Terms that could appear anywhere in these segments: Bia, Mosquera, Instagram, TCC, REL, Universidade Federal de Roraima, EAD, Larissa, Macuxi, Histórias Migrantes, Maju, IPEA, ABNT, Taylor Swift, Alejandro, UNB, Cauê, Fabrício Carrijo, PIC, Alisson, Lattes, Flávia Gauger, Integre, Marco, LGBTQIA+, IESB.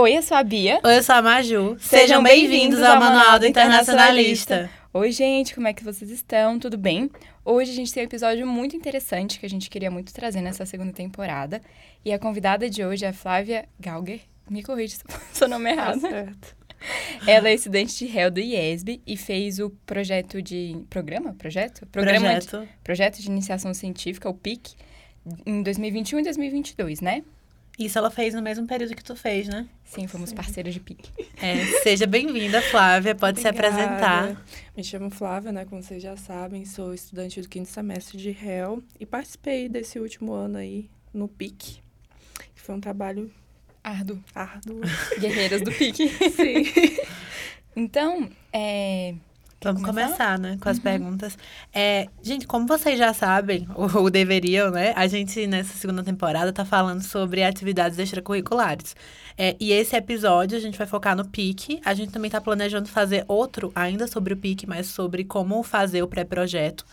Oi, eu sou a Bia. Oi, eu sou a Maju. Sejam bem-vindos ao Manual do Internacionalista. Oi, gente, como é que vocês estão? Tudo bem? Hoje a gente tem um episódio muito interessante que a gente queria muito trazer nessa segunda temporada. E a convidada de hoje é a Flávia Gauger. Me corrija se eu sou o nome errado. Certo. Ela é estudante de REL do IESB e fez o projeto de... Projeto de Iniciação Científica, o PIC, em 2021 e 2022, né? Isso ela fez no mesmo período que tu fez, né? Sim, fomos parceiras de PIC. É, seja bem-vinda, Flávia. Pode se apresentar. Me chamo Flávia, né? Como vocês já sabem, sou estudante do quinto semestre de REL e participei desse último ano aí no PIC, que foi um trabalho... Árduo. Guerreiras do PIC. Sim. Então, vamos começar, né, com as perguntas. Gente, como vocês já sabem, ou deveriam, né, a gente, nessa segunda temporada, tá falando sobre atividades extracurriculares. E esse episódio a gente vai focar no PIC. A gente também tá planejando fazer outro ainda sobre o PIC, mas sobre como fazer o pré-projeto.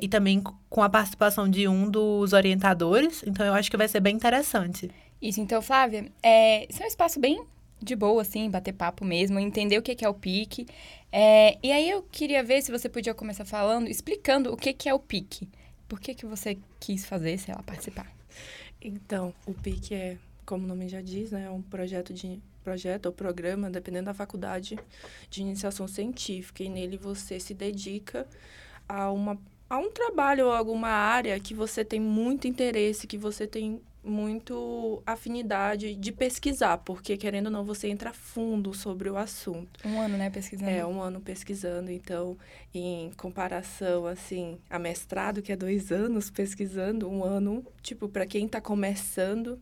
E também com a participação de um dos orientadores. Então, eu acho que vai ser bem interessante. Isso, então, Flávia, isso é um espaço bem de boa, assim, bater papo mesmo, entender o que é o PIC. E aí eu queria ver se você podia começar falando, explicando o que é o PIC. Por que você quis fazer, sei lá, participar? Então, o PIC é, como o nome já diz, né, é um projeto ou programa, dependendo da faculdade, de iniciação científica. E nele você se dedica a um trabalho ou alguma área que você tem muito interesse, que você tem... muito afinidade de pesquisar, porque, querendo ou não, você entra fundo sobre o assunto. Um ano, né, pesquisando? Um ano pesquisando, então, em comparação, assim, a mestrado, que é 2 anos pesquisando, um ano, tipo, para quem está começando,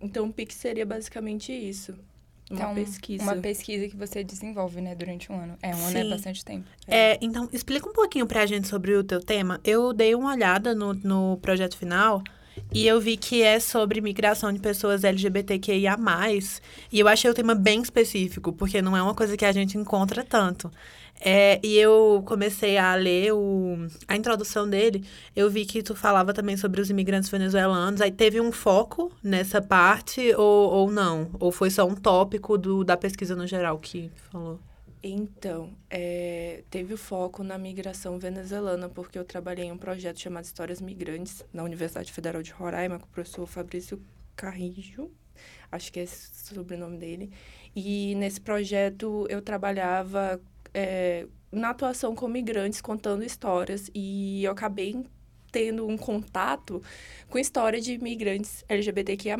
então, o PIC seria basicamente isso. Uma pesquisa. Uma pesquisa que você desenvolve, né, durante um ano. Um ano é bastante tempo. Então, explica um pouquinho pra gente sobre o teu tema. Eu dei uma olhada no projeto final... E eu vi que é sobre migração de pessoas LGBTQIA+, e eu achei o tema bem específico, porque não é uma coisa que a gente encontra tanto. E eu comecei a ler a introdução dele, eu vi que tu falava também sobre os imigrantes venezuelanos, aí teve um foco nessa parte ou não? Ou foi só um tópico da pesquisa no geral que falou? Então, teve o foco na migração venezuelana, porque eu trabalhei em um projeto chamado Histórias Migrantes, na Universidade Federal de Roraima, com o professor Fabrício Carrijo, acho que é esse o sobrenome dele. E nesse projeto eu trabalhava na atuação com migrantes, contando histórias, e eu acabei tendo um contato com história de imigrantes LGBTQIA+.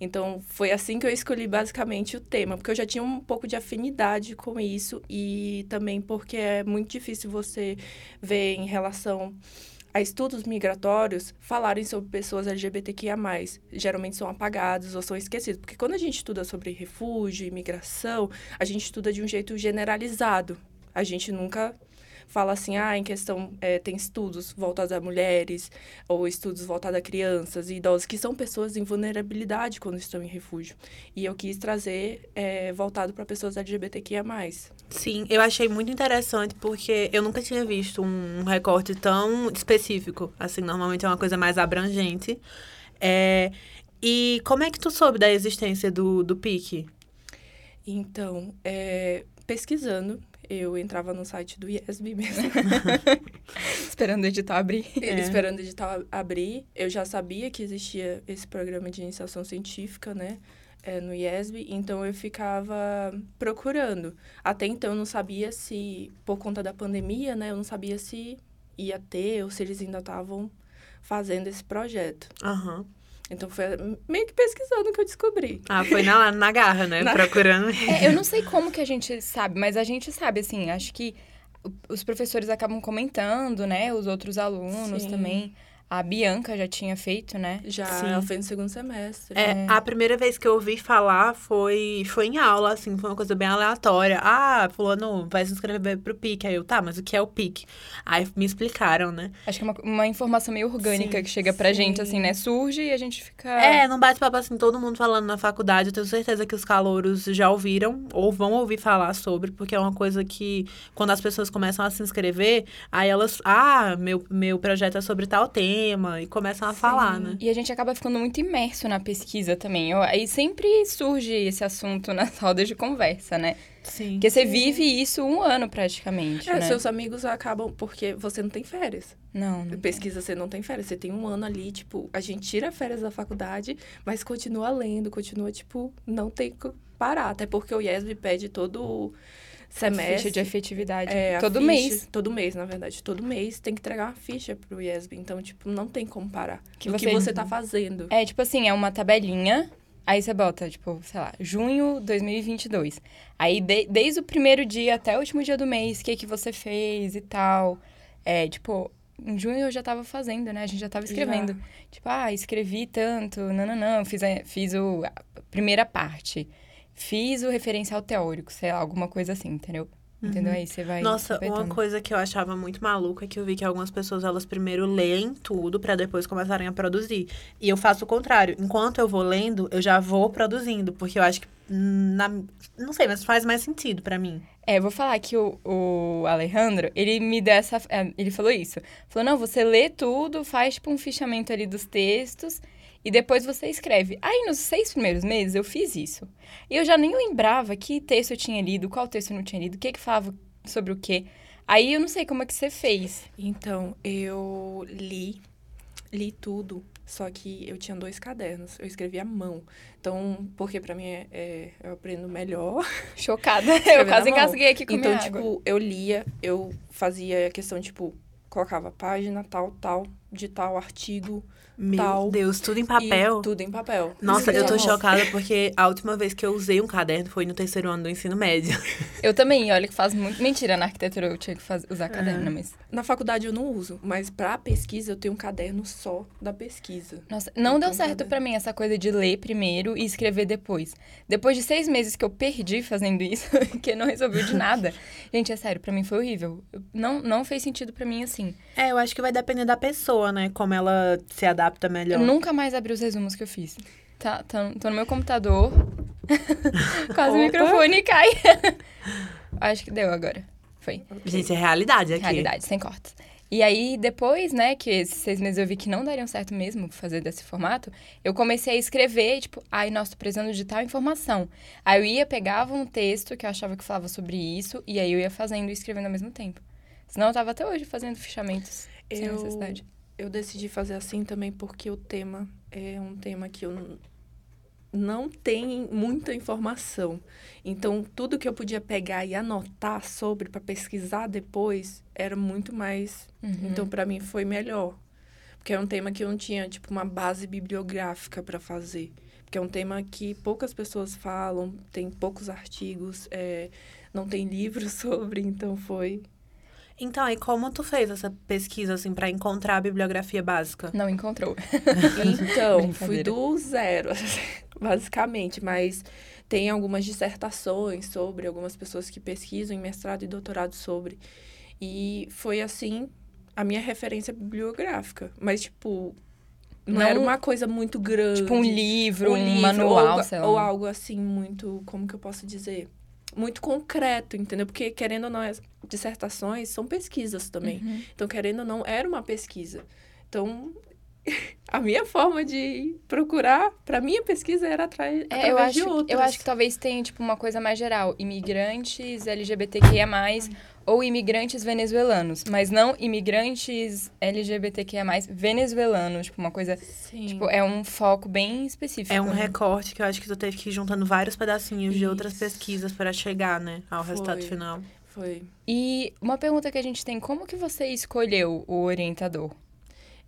Então, foi assim que eu escolhi basicamente o tema, porque eu já tinha um pouco de afinidade com isso e também porque é muito difícil você ver em relação a estudos migratórios falarem sobre pessoas LGBTQIA+. Geralmente são apagados ou são esquecidos, porque quando a gente estuda sobre refúgio, imigração, a gente estuda de um jeito generalizado. A gente nunca... fala assim, em questão, tem estudos voltados a mulheres ou estudos voltados a crianças e idosos, que são pessoas em vulnerabilidade quando estão em refúgio. E eu quis trazer voltado para pessoas LGBTQIA+. Sim, eu achei muito interessante porque eu nunca tinha visto um recorte tão específico. Assim, normalmente é uma coisa mais abrangente. E como é que tu soube da existência do PIC? Então, pesquisando... Eu entrava no site do IESB mesmo. Esperando o edital abrir. Esperando o edital abrir. Eu já sabia que existia esse programa de iniciação científica, né? No IESB. Então, eu ficava procurando. Até então, eu não sabia se... Por conta da pandemia, né? Eu não sabia se ia ter ou se eles ainda estavam fazendo esse projeto. Aham. Uhum. Então, foi meio que pesquisando que eu descobri. Foi na garra, né? Procurando. Eu não sei como que a gente sabe, mas a gente sabe, assim, acho que os professores acabam comentando, né? Os outros alunos Sim. também. A Bianca já tinha feito, né? Já, Sim. ela fez no 2º semestre. A primeira vez que eu ouvi falar foi em aula, assim, foi uma coisa bem aleatória. Fulano vai se inscrever pro PIC. Aí eu, tá, mas o que é o PIC? Aí me explicaram, né? Acho que é uma informação meio orgânica Sim. que chega pra Sim. gente, assim, né? Surge e a gente fica... não bate papo, assim, todo mundo falando na faculdade. Eu tenho certeza que os calouros já ouviram ou vão ouvir falar sobre, porque é uma coisa que, quando as pessoas começam a se inscrever, aí elas, meu projeto é sobre tal tema. tema e começam a falar, né? E a gente acaba ficando muito imerso na pesquisa também. Aí sempre surge esse assunto nas rodas de conversa, né? Sim. Porque você vive isso um ano praticamente, né? Seus amigos acabam porque você não tem férias. Não pesquisa, você não tem férias. Você tem um ano ali, tipo, a gente tira férias da faculdade, mas continua lendo, continua, tipo, não tem que parar. Até porque o IESB pede todo semestre. A ficha de efetividade. Todo mês. Todo mês, na verdade. Todo mês tem que entregar uma ficha pro IESB. Então, tipo, não tem como parar do que você tá fazendo. Tipo assim, é uma tabelinha. Aí você bota, tipo, sei lá, junho 2022. Aí, desde o primeiro dia até o último dia do mês, o que você fez e tal. Em junho eu já tava fazendo, né? A gente já tava escrevendo. Já. Escrevi tanto, nananã. Fiz a primeira parte. Fiz o referencial teórico, sei lá, alguma coisa assim, entendeu? Uhum. Entendeu? Aí você vai... Nossa, uma coisa que eu achava muito maluca é que eu vi que algumas pessoas, elas primeiro leem tudo pra depois começarem a produzir. E eu faço o contrário. Enquanto eu vou lendo, eu já vou produzindo, porque eu acho que... Não sei, mas faz mais sentido pra mim. Vou falar que o Alejandro, ele me deu essa... Ele falou isso. Falou, não, você lê tudo, faz um fichamento ali dos textos... E depois você escreve. Aí, nos 6 primeiros meses, eu fiz isso. E eu já nem lembrava que texto eu tinha lido, qual texto eu não tinha lido, o que falava sobre o quê. Aí, eu não sei como é que você fez. Então, eu li tudo, só que eu tinha 2 cadernos. Eu escrevi à mão. Então, porque pra mim, eu aprendo melhor. Chocada. Eu quase engasguei aqui com minha água. Então, eu lia, eu fazia a questão, colocava página, tal, de tal artigo, meu tal. Meu Deus, tudo em papel? E tudo em papel. Nossa, eu tô chocada porque a última vez que eu usei um caderno foi no terceiro ano do ensino médio. Eu também, olha que faz muito... Mentira, na arquitetura eu tinha que usar caderno, mas... Na faculdade eu não uso, mas pra pesquisa eu tenho um caderno só da pesquisa. Nossa, não deu certo pra mim essa coisa de ler primeiro e escrever depois. Depois de 6 meses que eu perdi fazendo isso, que não resolveu de nada. Gente, é sério, pra mim foi horrível. Não fez sentido pra mim assim. Eu acho que vai depender da pessoa, né? Como ela se adapta melhor. Eu nunca mais abri os resumos que eu fiz. Tô no meu computador. Quase o microfone cai. Acho que deu agora. Foi. Gente, é realidade aqui. Realidade, sem cortes. E aí, depois, né, que esses 6 meses eu vi que não dariam certo mesmo fazer desse formato, eu comecei a escrever, tô precisando de tal informação. Aí eu pegava um texto que eu achava que falava sobre isso, e aí eu ia fazendo e escrevendo ao mesmo tempo. Senão eu tava até hoje fazendo fichamentos sem necessidade. Eu decidi fazer assim também porque o tema é um tema que eu não tem muita informação. Então, tudo que eu podia pegar e anotar sobre para pesquisar depois era muito mais... Uhum. Então, para mim, foi melhor. Porque é um tema que eu não tinha, uma base bibliográfica para fazer. Porque é um tema que poucas pessoas falam, tem poucos artigos, não tem livro sobre, então foi... Então, e como tu fez essa pesquisa, assim, pra encontrar a bibliografia básica? Não encontrou. Então, fui do zero, basicamente. Mas tem algumas dissertações sobre algumas pessoas que pesquisam em mestrado e doutorado sobre. E foi, assim, a minha referência bibliográfica. Mas, não era uma coisa muito grande. Tipo, um livro, manual, ou, sei lá. Ou algo, assim, muito, como que eu posso dizer... muito concreto, entendeu? Porque, querendo ou não, as dissertações são pesquisas também. Uhum. Então, querendo ou não, era uma pesquisa. Então, a minha forma de procurar, para minha pesquisa, era através de outras. Eu acho que talvez tenha, uma coisa mais geral. Imigrantes LGBTQIA+, ou imigrantes venezuelanos. Mas não imigrantes LGBTQIA+, venezuelanos. Uma coisa... Sim. É um foco bem específico. É um recorte que eu acho que tu teve que ir juntando vários pedacinhos de outras pesquisas para chegar, né? Ao resultado final. Foi. E uma pergunta que a gente tem, como que você escolheu o orientador?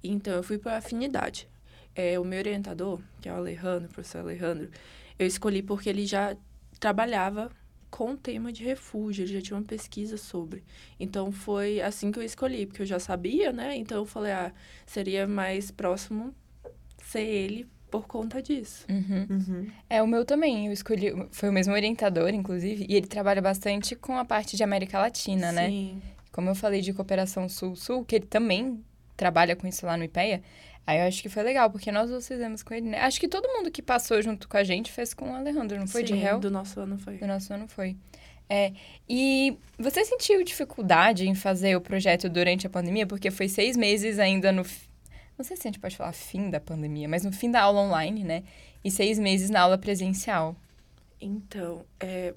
Então, eu fui para afinidade. O meu orientador, que é o Alejandro, o professor Alejandro, eu escolhi porque ele já trabalhava... com o tema de refúgio, ele já tinha uma pesquisa sobre. Então, foi assim que eu escolhi, porque eu já sabia, né? Então, eu falei, seria mais próximo ser ele por conta disso. Uhum. Uhum. O meu também, eu escolhi, foi o mesmo orientador, inclusive, e ele trabalha bastante com a parte de América Latina, sim, né? Sim. Como eu falei de cooperação Sul-Sul, que ele também trabalha com isso lá no IPEA, aí eu acho que foi legal, porque nós fizemos com ele, né? Acho que todo mundo que passou junto com a gente fez com o Alejandro, não foi? Sim, de REL? Do nosso ano foi. E você sentiu dificuldade em fazer o projeto durante a pandemia? Porque foi 6 meses ainda no... Não sei se a gente pode falar fim da pandemia, mas no fim da aula online, né? E 6 meses na aula presencial. Então,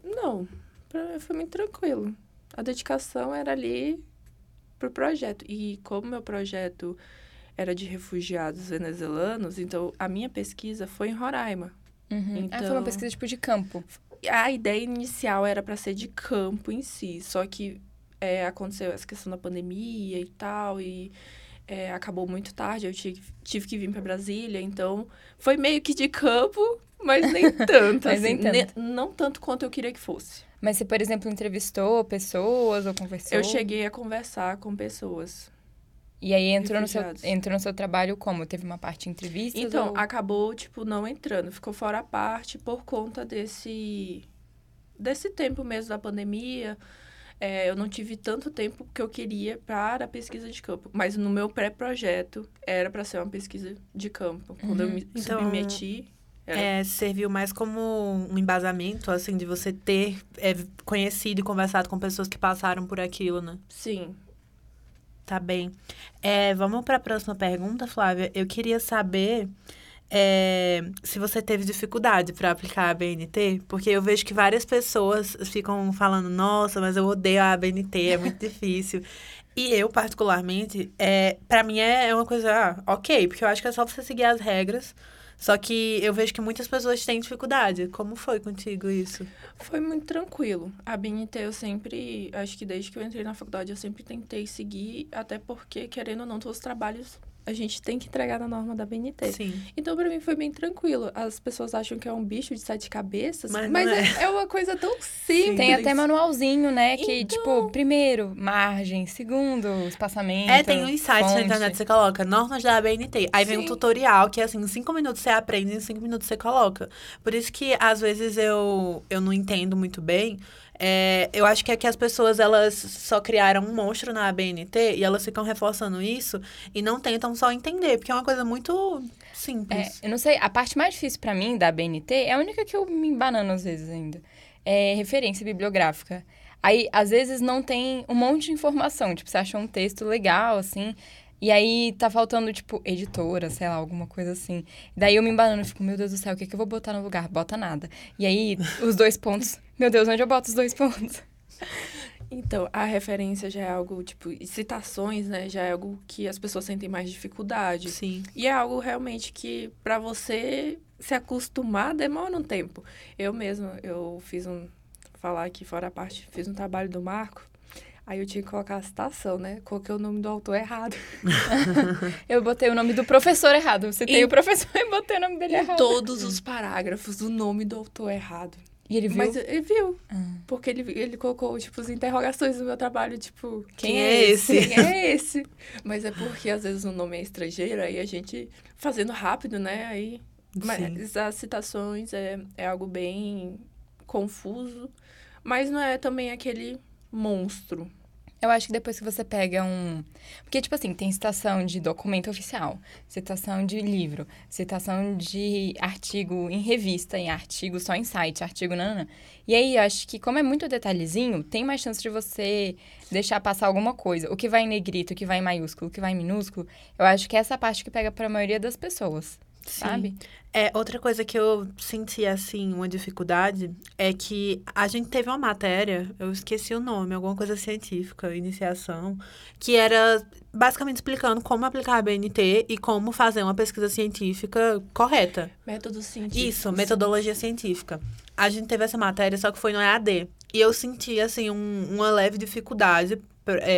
não, foi muito tranquilo. A dedicação era ali pro projeto. E como meu projeto era de refugiados venezuelanos, então a minha pesquisa foi em Roraima. Uhum. Então, foi uma pesquisa tipo de campo? A ideia inicial era para ser de campo em si, só que aconteceu essa questão da pandemia e tal, e acabou muito tarde, eu tive que vir para Brasília, então foi meio que de campo, mas nem tanto, mas assim, não tanto quanto eu queria que fosse. Mas você, por exemplo, entrevistou pessoas ou conversou? Eu cheguei a conversar com pessoas. E aí entrou no seu trabalho como? Teve uma parte de entrevistas? Então, acabou, não entrando. Ficou fora a parte por conta desse tempo mesmo da pandemia. Eu não tive tanto tempo que eu queria para a pesquisa de campo. Mas no meu pré-projeto era para ser uma pesquisa de campo. Quando eu me submeti... serviu mais como um embasamento, assim, de você ter conhecido e conversado com pessoas que passaram por aquilo, né? Sim. Tá bem. Vamos para a próxima pergunta, Flávia. Eu queria saber se você teve dificuldade para aplicar a ABNT, porque eu vejo que várias pessoas ficam falando, nossa, mas eu odeio a ABNT, é muito difícil. E eu, particularmente, para mim é uma coisa, ok, porque eu acho que é só você seguir as regras. Só que eu vejo que muitas pessoas têm dificuldade. Como foi contigo isso? Foi muito tranquilo. A ABNT eu sempre, acho que desde que eu entrei na faculdade, eu sempre tentei seguir, até porque, querendo ou não, todos os trabalhos a gente tem que entregar na norma da ABNT. Sim. Então, pra mim, foi bem tranquilo. As pessoas acham que é um bicho de 7 cabeças, mas é uma coisa tão simples. Sim. Tem até manualzinho, né? Que, então... primeiro, margem. Segundo, espaçamento. Tem um site na internet, você coloca normas da ABNT. Aí vem um tutorial que, assim, em 5 minutos você aprende, em 5 minutos você coloca. Por isso que, às vezes, eu não entendo muito bem. Eu acho que é que as pessoas, elas só criaram um monstro na ABNT e elas ficam reforçando isso e não tentam só entender, porque é uma coisa muito simples. Eu não sei, a parte mais difícil pra mim da ABNT é a única que eu me embanano às vezes ainda, é referência bibliográfica. Aí, às vezes, não tem um monte de informação, você achou um texto legal, assim... E aí, tá faltando, editora, sei lá, alguma coisa assim. Daí eu me embalando e fico, meu Deus do céu, o que eu vou botar no lugar? Bota nada. E aí, os 2 pontos, meu Deus, onde eu boto os 2 pontos? Então, a referência já é algo, citações, né? Já é algo que as pessoas sentem mais dificuldade. Sim. E é algo realmente que, pra você se acostumar, demora um tempo. Eu mesma, eu fiz falar aqui fora a parte, fiz um trabalho do Marco. Aí eu tinha que colocar a citação, né? Coloquei o nome do autor errado. Eu botei o nome do professor errado. Citei o professor e botei o nome dele errado. Todos os parágrafos do nome do autor errado. E ele viu? Mas ele viu. Ah. Porque ele colocou, as interrogações no meu trabalho, Quem é esse? Quem é esse? Mas é porque, às vezes, o nome é estrangeiro, aí a gente, fazendo rápido, né? Aí... Mas as citações é algo bem confuso. Mas não é também aquele... monstro. Eu acho que depois que você pega um... Porque, tem citação de documento oficial, citação de livro, citação de artigo em revista, em artigo só em site, artigo nanana. E aí, eu acho que como é muito detalhezinho, tem mais chance de você deixar passar alguma coisa. O que vai em negrito, o que vai em maiúsculo, o que vai em minúsculo, eu acho que é essa parte que pega para a maioria das pessoas. Sim. Sabe? Outra coisa que eu senti, uma dificuldade é que a gente teve uma matéria, eu esqueci o nome, alguma coisa científica, iniciação, que era basicamente explicando como aplicar a ABNT e como fazer uma pesquisa científica correta. Método científico. Isso, metodologia científica. A gente teve essa matéria, só que foi no EAD. E eu senti, uma leve dificuldade,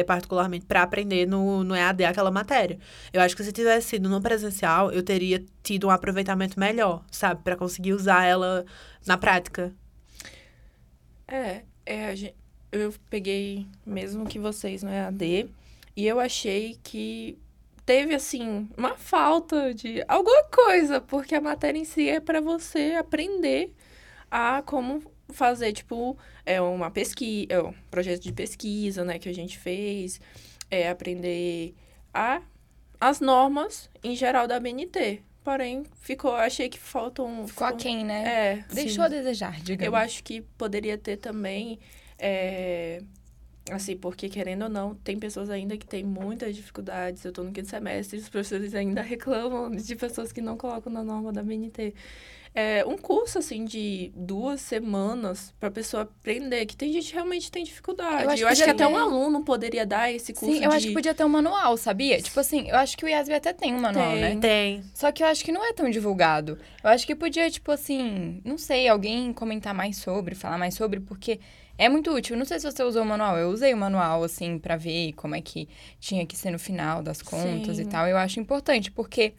particularmente para aprender no EAD aquela matéria. Eu acho que se tivesse sido no presencial, eu teria tido um aproveitamento melhor, sabe? Para conseguir usar ela na prática. Eu peguei mesmo que vocês no EAD e eu achei que teve, uma falta de alguma coisa, porque a matéria em si é para você aprender a como... fazer, uma pesquisa, um projeto de pesquisa, né, que a gente fez, aprender as normas, em geral, da ABNT. Porém, achei que faltam... Ficou aquém, né? Deixou a desejar, digamos. Eu acho que poderia ter também Assim, porque querendo ou não, tem pessoas ainda que têm muitas dificuldades. Eu estou no quinto semestre, os professores ainda reclamam de pessoas que não colocam na norma da ABNT. É um curso, assim, de 2 semanas para a pessoa aprender, que tem gente que realmente tem dificuldade. Eu acho que até um aluno poderia dar esse curso. Sim, acho que podia ter um manual, sabia? Tipo assim, eu acho que o IESB até tem um manual, né? Tem. Só que eu acho que não é tão divulgado. Eu acho que podia, tipo assim, não sei, alguém comentar mais sobre, falar mais sobre, porque... é muito útil. Não sei se você usou o manual. Eu usei o manual, assim, pra ver como é que tinha que ser no final das contas. Sim. E tal. Eu acho importante, porque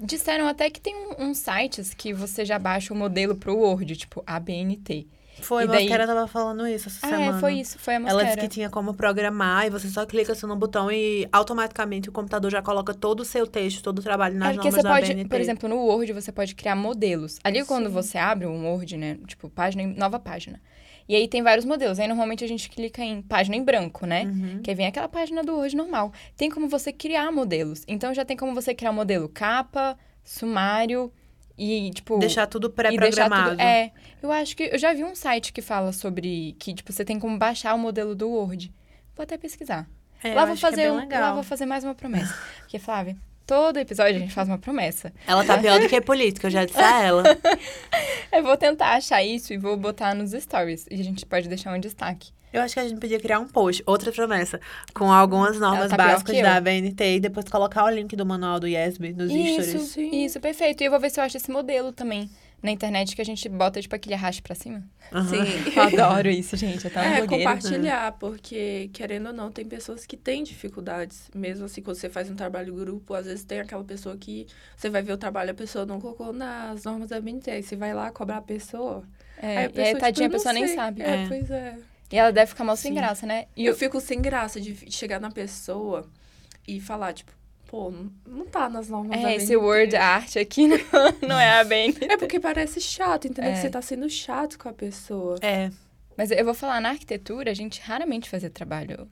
disseram até que tem uns sites que você já baixa o modelo pro Word, tipo ABNT. Foi, a Mosquera tava falando isso essa semana. É, foi isso, foi a Mosquera. Ela disse que tinha como programar e você só clica assim no botão e automaticamente o computador já coloca todo o seu texto, todo o trabalho nas normas da ABNT. Por exemplo, no Word você pode criar modelos. Ali quando você abre um Word, né, tipo página, nova página. E aí tem vários modelos. Aí, normalmente, a gente clica em página em branco, né? Uhum. Que aí vem aquela página do Word normal. Tem como você criar modelos. Então, já tem como você criar modelo capa, sumário e, tipo... deixar tudo pré-programado. Eu acho que... eu já vi um site que fala sobre... que, tipo, você tem como baixar o modelo do Word. Vou até pesquisar. Lá vou fazer mais uma promessa. Porque, Flávia... todo episódio a gente faz uma promessa. Ela tá pior do que política, eu já disse a ela. Eu vou tentar achar isso e vou botar nos stories. E a gente pode deixar um destaque. Eu acho que a gente podia criar um post, outra promessa, com algumas normas básicas da ABNT e depois colocar o link do manual do IESB nos stories. Isso, perfeito. E eu vou ver se eu acho esse modelo também na internet, que a gente bota, tipo, aquele arraste pra cima. Uhum. Sim. Eu adoro isso, gente. Compartilhar, porque, querendo ou não, tem pessoas que têm dificuldades. Mesmo assim, quando você faz um trabalho em grupo, às vezes tem aquela pessoa que você vai ver o trabalho, a pessoa não colocou nas normas da ABNT. Aí você vai lá cobrar a pessoa. A pessoa nem sabe. Pois é. E ela deve ficar mal sem graça, né? E eu fico sem graça de chegar na pessoa e falar, tipo, pô, não tá nas normas da ABNT. Esse word art aqui não é a ABNT. É porque parece chato, entendeu? Que você tá sendo chato com a pessoa. É. Mas eu vou falar, na arquitetura, a gente raramente fazia trabalho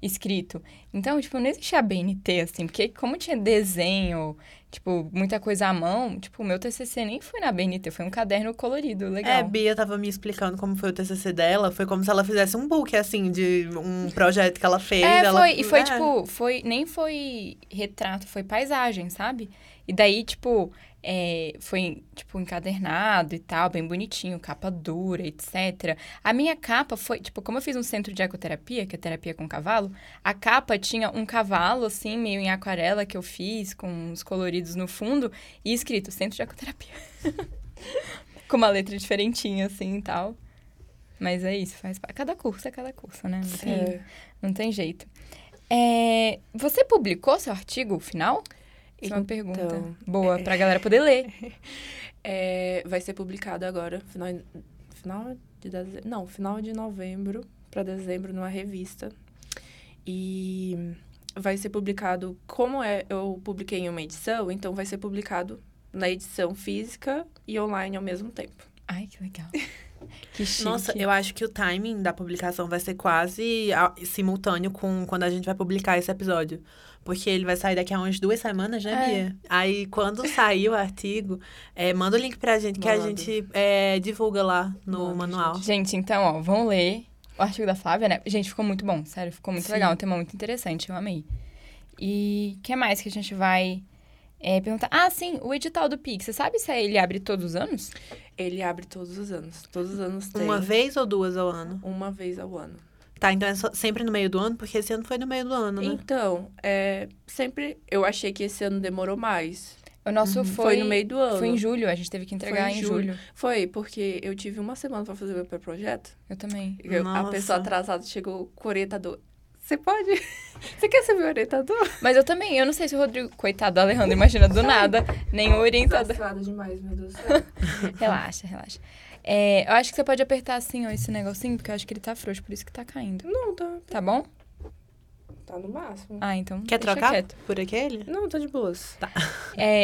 escrito. Então, tipo, não existia a ABNT, assim. Porque como tinha desenho, tipo, muita coisa à mão, tipo, o meu TCC nem foi na ABNT. Foi um caderno colorido, legal. Bia tava me explicando como foi o TCC dela. Foi como se ela fizesse um book, assim, de um projeto que ela fez. Nem foi retrato, foi paisagem, sabe? E daí, tipo, foi, tipo, encadernado e tal, bem bonitinho, capa dura, etc. A minha capa foi, tipo, como eu fiz um centro de ecoterapia, que é terapia com cavalo, a capa tinha um cavalo, assim, meio em aquarela que eu fiz, com uns coloridos no fundo, e escrito, centro de ecoterapia. Com uma letra diferentinha, assim, e tal. Mas é isso, cada curso, né? Sim. Não tem jeito. Você publicou seu artigo final? Só uma pergunta boa pra galera poder ler. Vai ser publicado agora, final de novembro pra dezembro, numa revista. E vai ser publicado, eu publiquei em uma edição, então vai ser publicado na edição física e online ao mesmo tempo. Ai, que legal. Que chique. Nossa, eu acho que o timing da publicação vai ser quase simultâneo com quando a gente vai publicar esse episódio. Porque ele vai sair daqui a umas 2 semanas, né, Bia? Aí, quando sair o artigo, manda o link pra gente, que a gente divulga lá no manual. Gente, então, vão ler o artigo da Flávia, né? Gente, ficou muito bom, sério, ficou muito legal, um tema muito interessante, eu amei. E o que mais que a gente vai... perguntar... Ah, sim, o edital do PIC. Você sabe se ele abre todos os anos? Ele abre todos os anos. Todos os anos tem. Uma vez ou duas ao ano? Uma vez ao ano. Tá, então é sempre no meio do ano? Porque esse ano foi no meio do ano, né? Então, sempre... Eu achei que esse ano demorou mais. O nosso foi no meio do ano. Foi em julho, a gente teve que entregar em julho. Foi, porque eu tive 1 semana pra fazer meu pré-projeto. Eu também. A pessoa atrasada chegou com o orientador. Você pode? Você quer ser meu orientador? Mas eu também, eu não sei se o Rodrigo... Coitado do Alejandro, imagina, do nada, nem o orientador... Tá demais, meu Deus do céu. Relaxa. Eu acho que você pode apertar assim, ó, esse negocinho, porque eu acho que ele tá frouxo, por isso que tá caindo. Não, tá... Tá bom? Tá no máximo. Ah, então... Quer trocar por aquele? Não, tô de boas. Tá.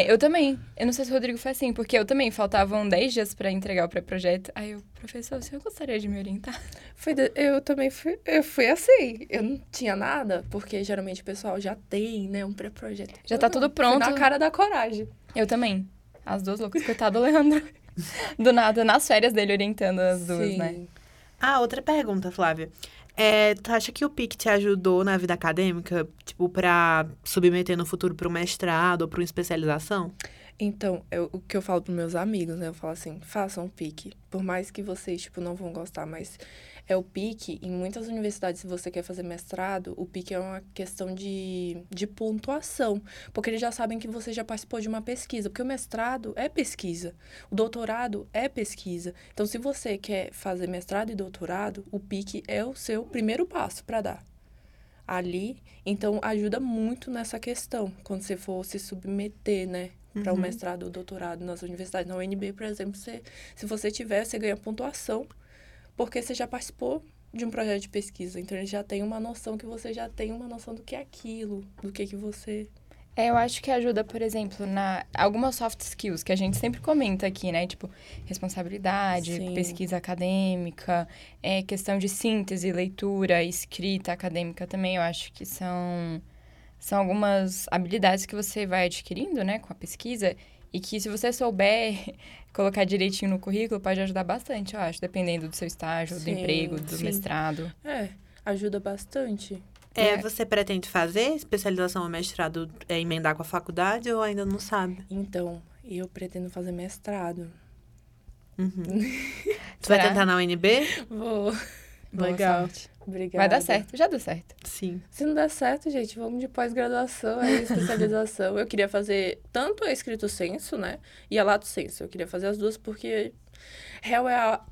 Eu também. Eu não sei se o Rodrigo foi assim, porque eu também faltavam 10 dias pra entregar o pré-projeto. Aí eu... Professor, o senhor gostaria de me orientar? Eu também fui assim. Eu não tinha nada, porque geralmente o pessoal já tem, né, um pré-projeto. Já tá tudo pronto. Fui na cara da coragem. Eu também. As duas loucas. Coitado do Alejandro. Do nada, nas férias dele, orientando as duas, né? Ah, outra pergunta, Flávia. Tu acha que o PIC te ajudou na vida acadêmica, tipo, pra submeter no futuro para um mestrado ou para uma especialização? Então, o que eu falo pros meus amigos, né? Eu falo assim, façam o PIC. Por mais que vocês, tipo, não vão gostar, mas é o PIC. Em muitas universidades, se você quer fazer mestrado, o PIC é uma questão de pontuação. Porque eles já sabem que você já participou de uma pesquisa. Porque o mestrado é pesquisa. O doutorado é pesquisa. Então, se você quer fazer mestrado e doutorado, o PIC é o seu primeiro passo para dar. Ali, então, ajuda muito nessa questão. Quando você for se submeter, né? Para o mestrado ou doutorado nas universidades. Na UNB, por exemplo, se você tiver, você ganha pontuação, porque você já participou de um projeto de pesquisa. Então, ele já tem uma noção que você já tem uma noção do que é aquilo, do que você... Eu acho que ajuda, por exemplo, na algumas soft skills que a gente sempre comenta aqui, né? Tipo, responsabilidade, Sim. pesquisa acadêmica, questão de síntese, leitura, escrita acadêmica também. Eu acho que são algumas habilidades que você vai adquirindo, né, com a pesquisa, e que, se você souber colocar direitinho no currículo, pode ajudar bastante, eu acho, dependendo do seu estágio, do emprego, do mestrado. Ajuda bastante. Você pretende fazer especialização ou mestrado, emendar com a faculdade, ou ainda não sabe? Então, eu pretendo fazer mestrado. Tu vai tentar na UNB? Vou. Legal. Obrigada. Vai dar certo, já deu certo. Sim. Se não der certo, gente, vamos de pós-graduação, aí especialização. Eu queria fazer tanto a escrito senso, né, e a lato senso. Eu queria fazer as duas porque REL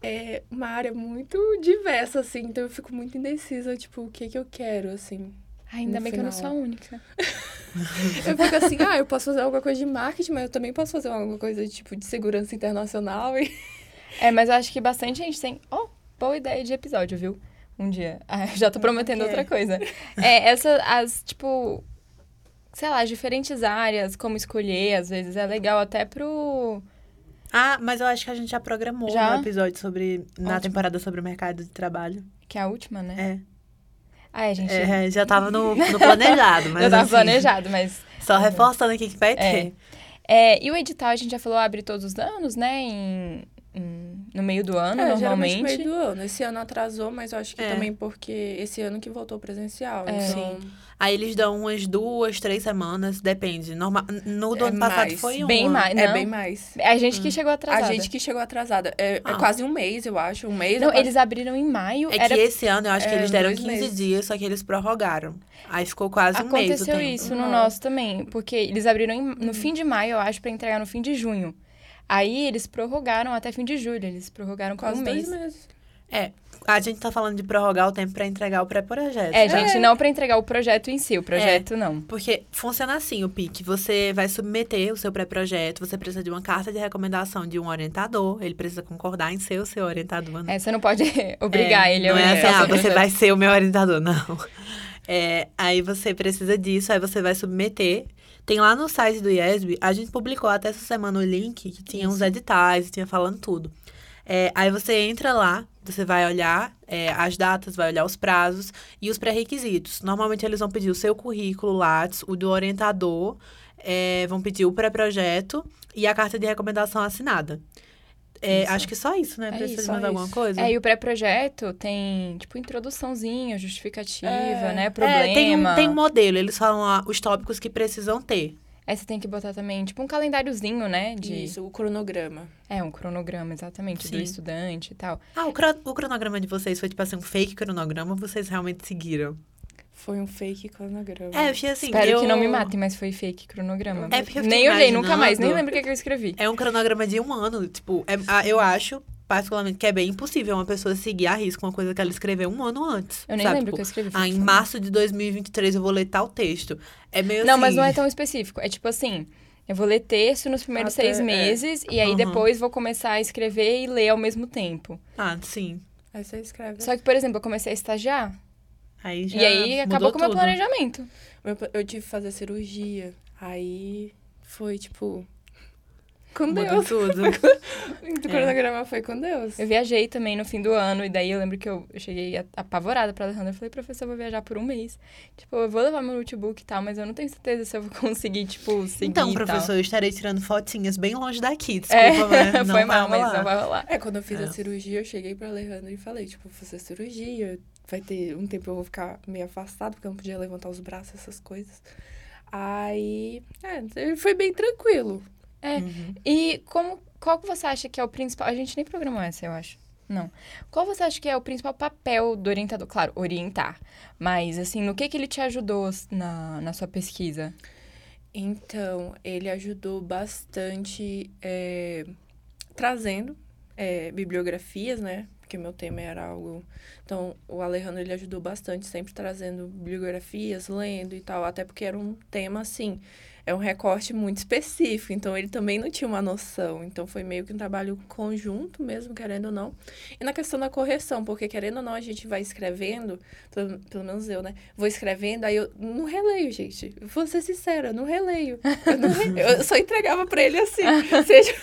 é uma área muito diversa, assim, então eu fico muito indecisa, tipo, o que eu quero, assim. Ainda bem que eu não sou a única. Eu fico assim, eu posso fazer alguma coisa de marketing, mas eu também posso fazer alguma coisa, tipo, de segurança internacional. E... mas eu acho que bastante gente tem... Boa ideia de episódio, viu? Um dia. Já tô prometendo outra coisa. As diferentes áreas, como escolher, às vezes é legal até pro... mas eu acho que a gente já programou um episódio sobre... Ótimo. Na temporada sobre o mercado de trabalho. Que é a última, né? Gente... já tava no planejado, mas... Só reforçando aqui que vai ter. E o edital, a gente já falou, abre todos os anos, né? No meio do ano, normalmente. No meio do ano. Esse ano atrasou, mas eu acho que também porque esse ano que voltou presencial. Então... Sim. Aí eles dão umas 2-3 semanas, depende. No do ano passado foi bem mais. É bem mais. A gente que chegou atrasada. É quase um mês, eu acho. Um mês. Não, eles abriram em maio. Que esse ano eu acho que eles deram 15 dias, só que eles prorrogaram. Aí ficou quase um mês. Aconteceu isso no nosso também, porque eles abriram no fim de maio, eu acho, pra entregar no fim de junho. Aí, eles prorrogaram até fim de julho. Eles prorrogaram quase um mês. 2 meses. A gente tá falando de prorrogar o tempo pra entregar o pré-projeto. Não pra entregar o projeto em si. O projeto, não. Porque funciona assim o PIC. Você vai submeter o seu pré-projeto. Você precisa de uma carta de recomendação de um orientador. Ele precisa concordar em ser o seu orientador. Você não pode obrigar ele a orientar. Não é assim, você vai ser o meu orientador. Não. Aí, você precisa disso. Aí, você vai submeter... Tem lá no site do IESB, a gente publicou até essa semana o link, que tinha uns editais, tinha falando tudo. Aí você entra lá, você vai olhar as datas, vai olhar os prazos e os pré-requisitos. Normalmente eles vão pedir o seu currículo Lattes, o do orientador, vão pedir o pré-projeto e a carta de recomendação assinada. Acho que só isso, né? Precisa de mandar alguma coisa. E o pré-projeto tem, tipo, introduçãozinha, justificativa, né? Problema. Tem um modelo. Eles falam lá os tópicos que precisam ter. Aí você tem que botar também, tipo, um calendáriozinho, né? Isso, o cronograma. Um cronograma, exatamente, Sim. do estudante e tal. O cronograma de vocês foi, tipo assim, um fake cronograma ou vocês realmente seguiram? Foi um fake cronograma. Eu achei assim... Espero que não me matem, mas foi fake cronograma. Porque eu nem olhei, nunca mais, nem lembro o que eu escrevi. É um cronograma de um ano, tipo... eu acho, particularmente, que é bem impossível uma pessoa seguir a risco uma coisa que ela escreveu um ano antes. Eu nem lembro o que eu escrevi. Em março de 2023 eu vou ler tal texto. É meio assim... Não, mas não é tão específico. É tipo assim... Eu vou ler texto nos primeiros 6 meses e aí depois vou começar a escrever e ler ao mesmo tempo. Sim. Aí você escreve. Só que, por exemplo, eu comecei a estagiar... e aí acabou com o meu planejamento. Eu tive que fazer cirurgia. Aí foi, tipo... Com Deus. Mudou tudo. O cronograma foi com Deus. Eu viajei também no fim do ano, e daí eu lembro que eu cheguei apavorada pra Alejandro. Eu falei, professor, eu vou viajar por um mês. Tipo, eu vou levar meu notebook e tal, mas eu não tenho certeza se eu vou conseguir, tipo, seguir. Então, professor, eu estarei tirando fotinhas bem longe daqui, desculpa, mas não foi mal, mas não vai rolar. É, quando eu fiz a cirurgia, eu cheguei pra Alejandro e falei, tipo, vou fazer cirurgia, vai ter um tempo eu vou ficar meio afastado, porque eu não podia levantar os braços, essas coisas. Aí, foi bem tranquilo. E qual que você acha que é o principal... A gente nem programou essa, eu acho. Não. Qual você acha que é o principal papel do orientador? Claro, orientar. Mas, assim, no que ele te ajudou na sua pesquisa? Então, ele ajudou bastante trazendo bibliografias, né? Porque meu tema era algo... Então, o Alejandro, ele ajudou bastante, sempre trazendo bibliografias, lendo e tal. Até porque era um tema, assim... É um recorte muito específico, então ele também não tinha uma noção. Então, foi meio que um trabalho conjunto mesmo, querendo ou não. E na questão da correção, porque querendo ou não, a gente vai escrevendo, pelo menos eu, né? Vou escrevendo, aí eu não releio, gente. Vou ser sincera, eu não releio. Eu só entregava pra ele assim. Seja...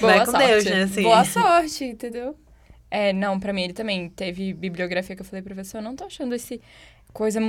Boa sorte. Deus, né? Assim. Boa sorte, entendeu? É, não, pra mim ele também teve bibliografia que eu falei, professor, eu não tô achando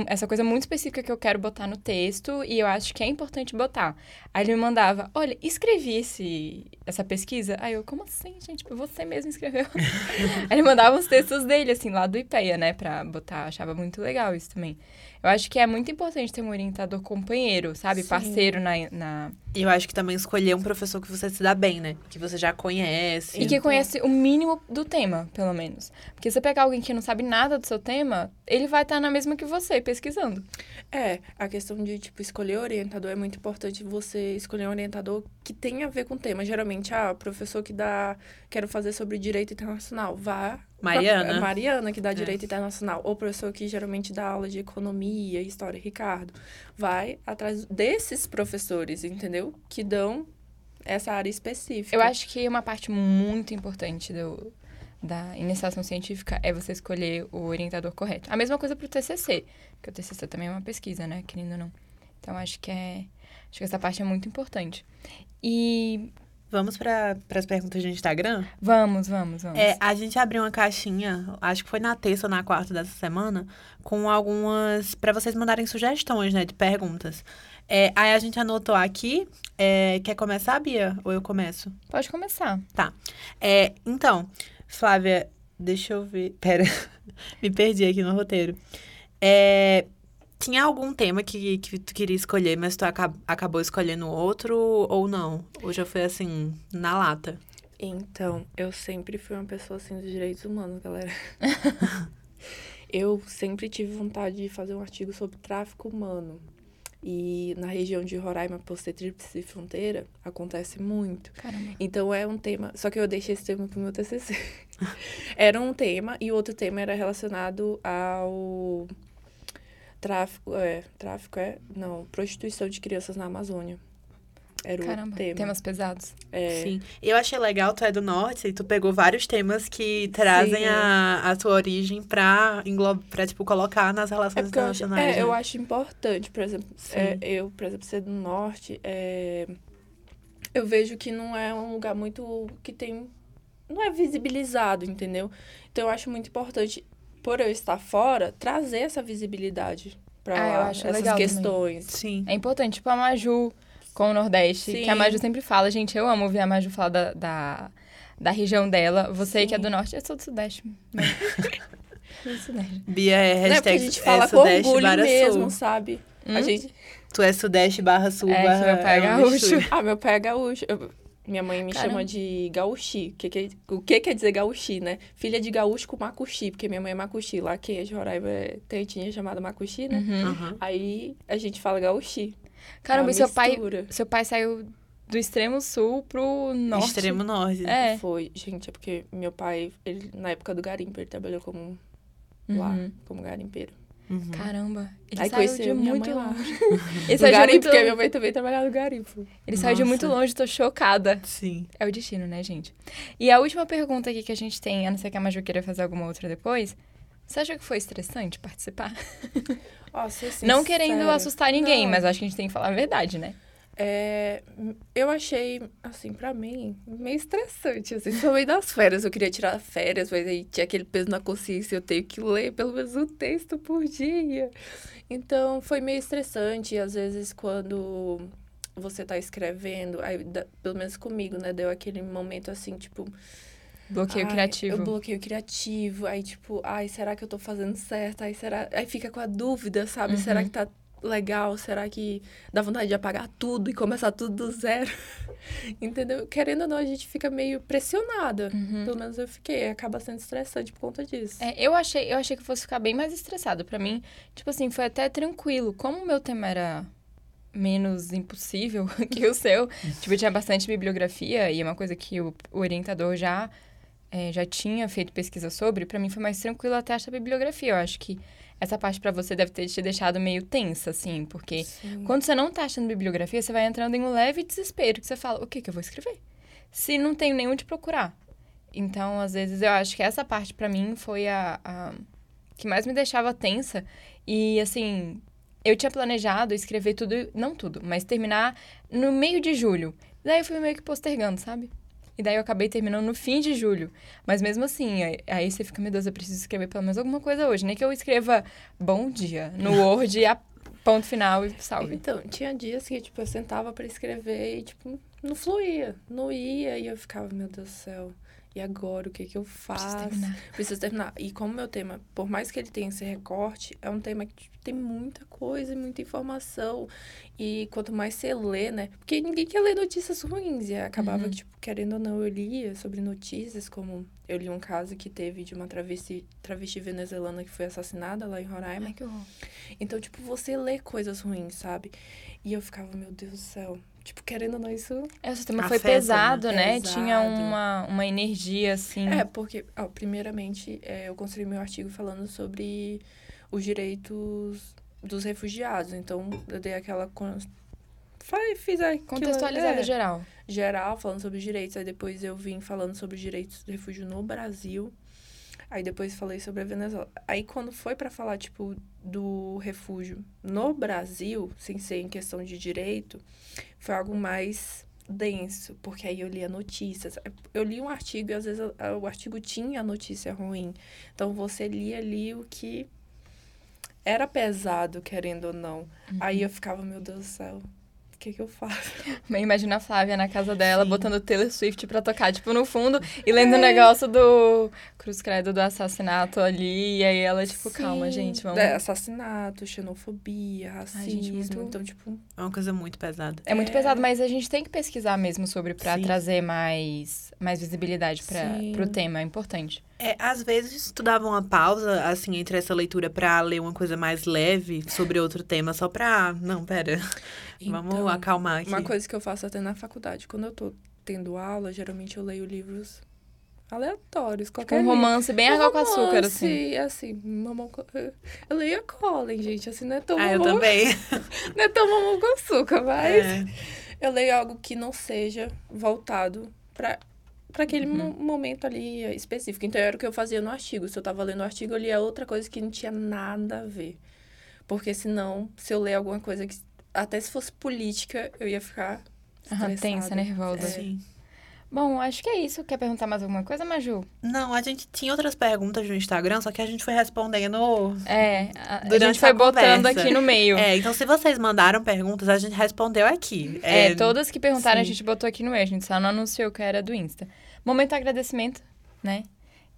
essa coisa muito específica que eu quero botar no texto e eu acho que é importante botar. Aí ele me mandava, olha, escrevi essa pesquisa. Aí eu, como assim, gente? Você mesmo escreveu? Aí ele mandava os textos dele, assim, lá do IPEA, né? Pra botar, achava muito legal isso também. Eu acho que é muito importante ter um orientador companheiro, sabe? Sim. Parceiro na... E eu acho que também escolher um professor que você se dá bem, né? Que você já conhece. E que conhece o mínimo do tema, pelo menos. Porque se você pegar alguém que não sabe nada do seu tema, ele vai estar na mesma que você, pesquisando. É, a questão de, tipo, escolher orientador é muito importante. Você escolher um orientador que tenha a ver com o tema. Geralmente, professor que dá... Quero fazer sobre direito internacional. Vá... Mariana, que dá Direito Internacional. Ou professor que geralmente dá aula de Economia, História, Ricardo. Vai atrás desses professores, entendeu? Que dão essa área específica. Eu acho que uma parte muito importante da iniciação científica é você escolher o orientador correto. A mesma coisa pro TCC, porque o TCC também é uma pesquisa, né? Querendo ou não. Então, acho que essa parte é muito importante. E... Vamos para as perguntas do Instagram? Vamos. A gente abriu uma caixinha, acho que foi na terça ou na quarta dessa semana, com algumas... para vocês mandarem sugestões, né, de perguntas. Aí a gente anotou aqui. Quer começar, Bia? Ou eu começo? Pode começar. Tá. Então, Flávia, deixa eu ver... Pera, me perdi aqui no roteiro. Tinha algum tema que tu queria escolher, mas tu acabou escolhendo outro ou não? Ou já foi assim, na lata? Então, eu sempre fui uma pessoa assim dos direitos humanos, galera. Eu sempre tive vontade de fazer um artigo sobre tráfico humano. E na região de Roraima, por ser tríplice fronteira, acontece muito. Caramba. Então, é um tema... Só que eu deixei esse tema pro meu TCC. Era um tema, e o outro tema era relacionado ao... prostituição de crianças na Amazônia. Era o tema. Temas pesados. Sim. Eu achei legal, tu é do norte e tu pegou vários temas que trazem a tua origem pra tipo, colocar nas relações internacionais. Eu acho importante, por exemplo, ser do norte, eu vejo que não é um lugar muito não é visibilizado, entendeu? Então, eu acho muito importante... por eu estar fora, trazer essa visibilidade para essas questões. Sim. É importante, tipo a Maju com o Nordeste, Sim. que a Maju sempre fala. Gente, eu amo ouvir a Maju falar da região dela. Você Sim. que é do Norte, eu sou do Sudeste. Do Sudeste. Bia é hashtag porque a gente fala com orgulho mesmo, sabe? A gente... Tu é Sudeste /Sul. Que meu pai é gaúcho. Meu pai é gaúcho. Minha mãe me chama de gaúchi. O que quer dizer gaúchi, né? Filha de gaúcho com macuxi, porque minha mãe é macuxi. Lá quem é de Roraima tem uma tinha chamada macuxi, né? Uhum. Aí a gente fala gaúchi. Caramba, e seu pai saiu do extremo sul pro norte. Extremo norte. Foi. Gente, é porque meu pai, ele, na época do garimpo, ele trabalhou como garimpeiro. Uhum. Caramba, ele saiu de muito longe. Ele saiu garimpo, muito... porque minha mãe também trabalhava no garimpo. Ele saiu de muito longe, tô chocada. Sim. É o destino, né, gente? E a última pergunta aqui que a gente tem, a não ser que a Maju queira fazer alguma outra depois, você acha que foi estressante participar? Nossa, não querendo assustar ninguém, mas acho que a gente tem que falar a verdade, né? Eu achei, assim, pra mim, meio estressante, assim, também das férias. Eu queria tirar férias, mas aí tinha aquele peso na consciência, eu tenho que ler pelo menos um texto por dia. Então, foi meio estressante, e às vezes quando você tá escrevendo, aí, pelo menos comigo, né, deu aquele momento, assim, tipo... Bloqueio criativo. Eu bloqueio criativo, aí, tipo, ai, será que eu tô fazendo certo? Aí, será... aí fica com a dúvida, sabe? Uhum. Será que tá... legal, será que dá vontade de apagar tudo e começar tudo do zero? Entendeu? Querendo ou não, a gente fica meio pressionada. Uhum. Pelo menos eu fiquei. Acaba sendo estressante por conta disso. Eu achei que fosse ficar bem mais estressado. Pra mim, tipo assim, foi até tranquilo. Como o meu tema era menos impossível que o seu, tipo, tinha bastante bibliografia e é uma coisa que o orientador já tinha feito pesquisa sobre, pra mim foi mais tranquilo até essa bibliografia. Eu acho que essa parte pra você deve ter te deixado meio tensa, assim, porque sim, quando você não tá achando bibliografia, você vai entrando em um leve desespero, que você fala, o que eu vou escrever? Se não tem nenhum de procurar. Então, às vezes, eu acho que essa parte pra mim foi a que mais me deixava tensa. E, assim, eu tinha planejado escrever tudo, não tudo, mas terminar no meio de julho. Daí eu fui meio que postergando, sabe? E daí eu acabei terminando no fim de julho. Mas mesmo assim, aí você fica, meu Deus, eu preciso escrever pelo menos alguma coisa hoje. Nem que eu escreva bom dia no Word, e ponto final e salve. Então, tinha dias que tipo, eu sentava pra escrever e tipo, não fluía. Não ia e eu ficava, meu Deus do céu, e agora o que eu faço? Preciso terminar. E como meu tema, por mais que ele tenha esse recorte, é um tema que tipo, tem muita coisa e muita informação. E quanto mais você lê, né? Porque ninguém quer ler notícias ruins. E acabava, tipo, querendo ou não, eu lia sobre notícias, como eu li um caso que teve de uma travesti venezuelana que foi assassinada lá em Roraima. Ai, que horror. Então, tipo, você lê coisas ruins, sabe? E eu ficava, meu Deus do céu. Tipo, querendo ou não, isso... O sistema foi pesado, né? Pesado. Tinha uma energia, assim... porque, primeiramente, eu construí meu artigo falando sobre os direitos dos refugiados. Então, eu dei aquela... Fiz aquilo... Contextualizada geral. Geral, falando sobre os direitos. Aí, depois, eu vim falando sobre os direitos do refúgio no Brasil. Aí, depois, falei sobre a Venezuela. Aí, quando foi pra falar, tipo, do refúgio no Brasil, sem ser em questão de direito... Foi algo mais denso, porque aí eu lia notícias. Eu li um artigo e às vezes o artigo tinha a notícia ruim. Então, você lia ali o que era pesado, querendo ou não. Uhum. Aí eu ficava, meu Deus do céu, o que eu faço? Imagina a Flávia na casa dela, sim, botando Taylor Swift pra tocar, tipo, no fundo, e lendo o negócio do Cruz Credo do assassinato ali. E aí ela, tipo, sim, calma, gente, vamos... assassinato, xenofobia, racismo, então, tipo... É uma coisa muito pesada. É muito pesado, mas a gente tem que pesquisar mesmo sobre pra sim, trazer mais visibilidade pro tema, é importante. Às vezes, tu dava uma pausa, assim, entre essa leitura pra ler uma coisa mais leve sobre outro tema, só pra... Não, pera, então, vamos acalmar aqui. Uma coisa que eu faço até na faculdade, quando eu tô tendo aula, geralmente eu leio livros aleatórios, qualquer um romance bem água com açúcar, assim. Assim, mamão... Eu leio a Colin, gente, assim, não é tão mamão... eu também. Não é tão mamão com açúcar, mas... Eu leio algo que não seja voltado pra aquele momento ali específico. Então, era o que eu fazia no artigo. Se eu tava lendo o artigo, eu lia outra coisa que não tinha nada a ver. Porque, senão, se eu ler alguma coisa que... Até se fosse política, eu ia ficar tensa, nervosa. Sim. Bom, acho que é isso. Quer perguntar mais alguma coisa, Maju? Não, a gente tinha outras perguntas no Instagram, só que a gente foi respondendo durante a gente foi botando aqui no meio. Então se vocês mandaram perguntas, a gente respondeu aqui. Todas que perguntaram, sim, a gente botou aqui no meio. A gente só não anunciou que era do Insta. Momento agradecimento, né?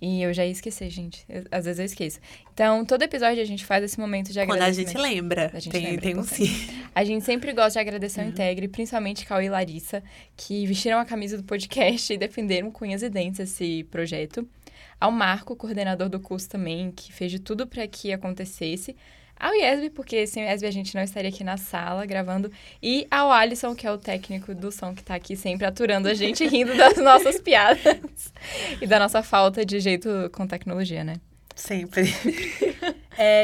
E eu já ia esquecer, gente. Às vezes eu esqueço. Então, todo episódio a gente faz esse momento de agradecimento. Quando a gente lembra. A gente tem um sim. A gente sempre gosta de agradecer ao Integre, principalmente Cauê e Larissa, que vestiram a camisa do podcast e defenderam com unhas e dentes esse projeto. Ao Marco, coordenador do curso também, que fez de tudo para que acontecesse. Ao IESB, porque sem o IESB a gente não estaria aqui na sala gravando. E ao Alisson, que é o técnico do som, que está aqui sempre aturando a gente, rindo das nossas piadas. E da nossa falta de jeito com tecnologia, né? Sempre.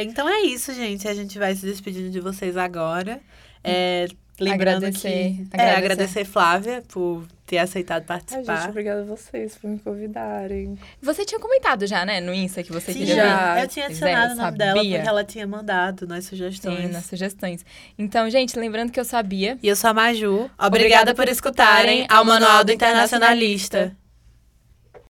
Então é isso, gente. A gente vai se despedindo de vocês agora. Lembrando agradecer Flávia por ter aceitado participar. Ai, gente, obrigada a vocês por me convidarem. Você tinha comentado já, né, no Insta que você queria já ver? Eu tinha adicionado o nome dela porque ela tinha mandado nas sugestões. Sim, nas sugestões. Então, gente, lembrando que eu sabia. E eu sou a Maju. Obrigada por escutarem ao Manual do Internacionalista.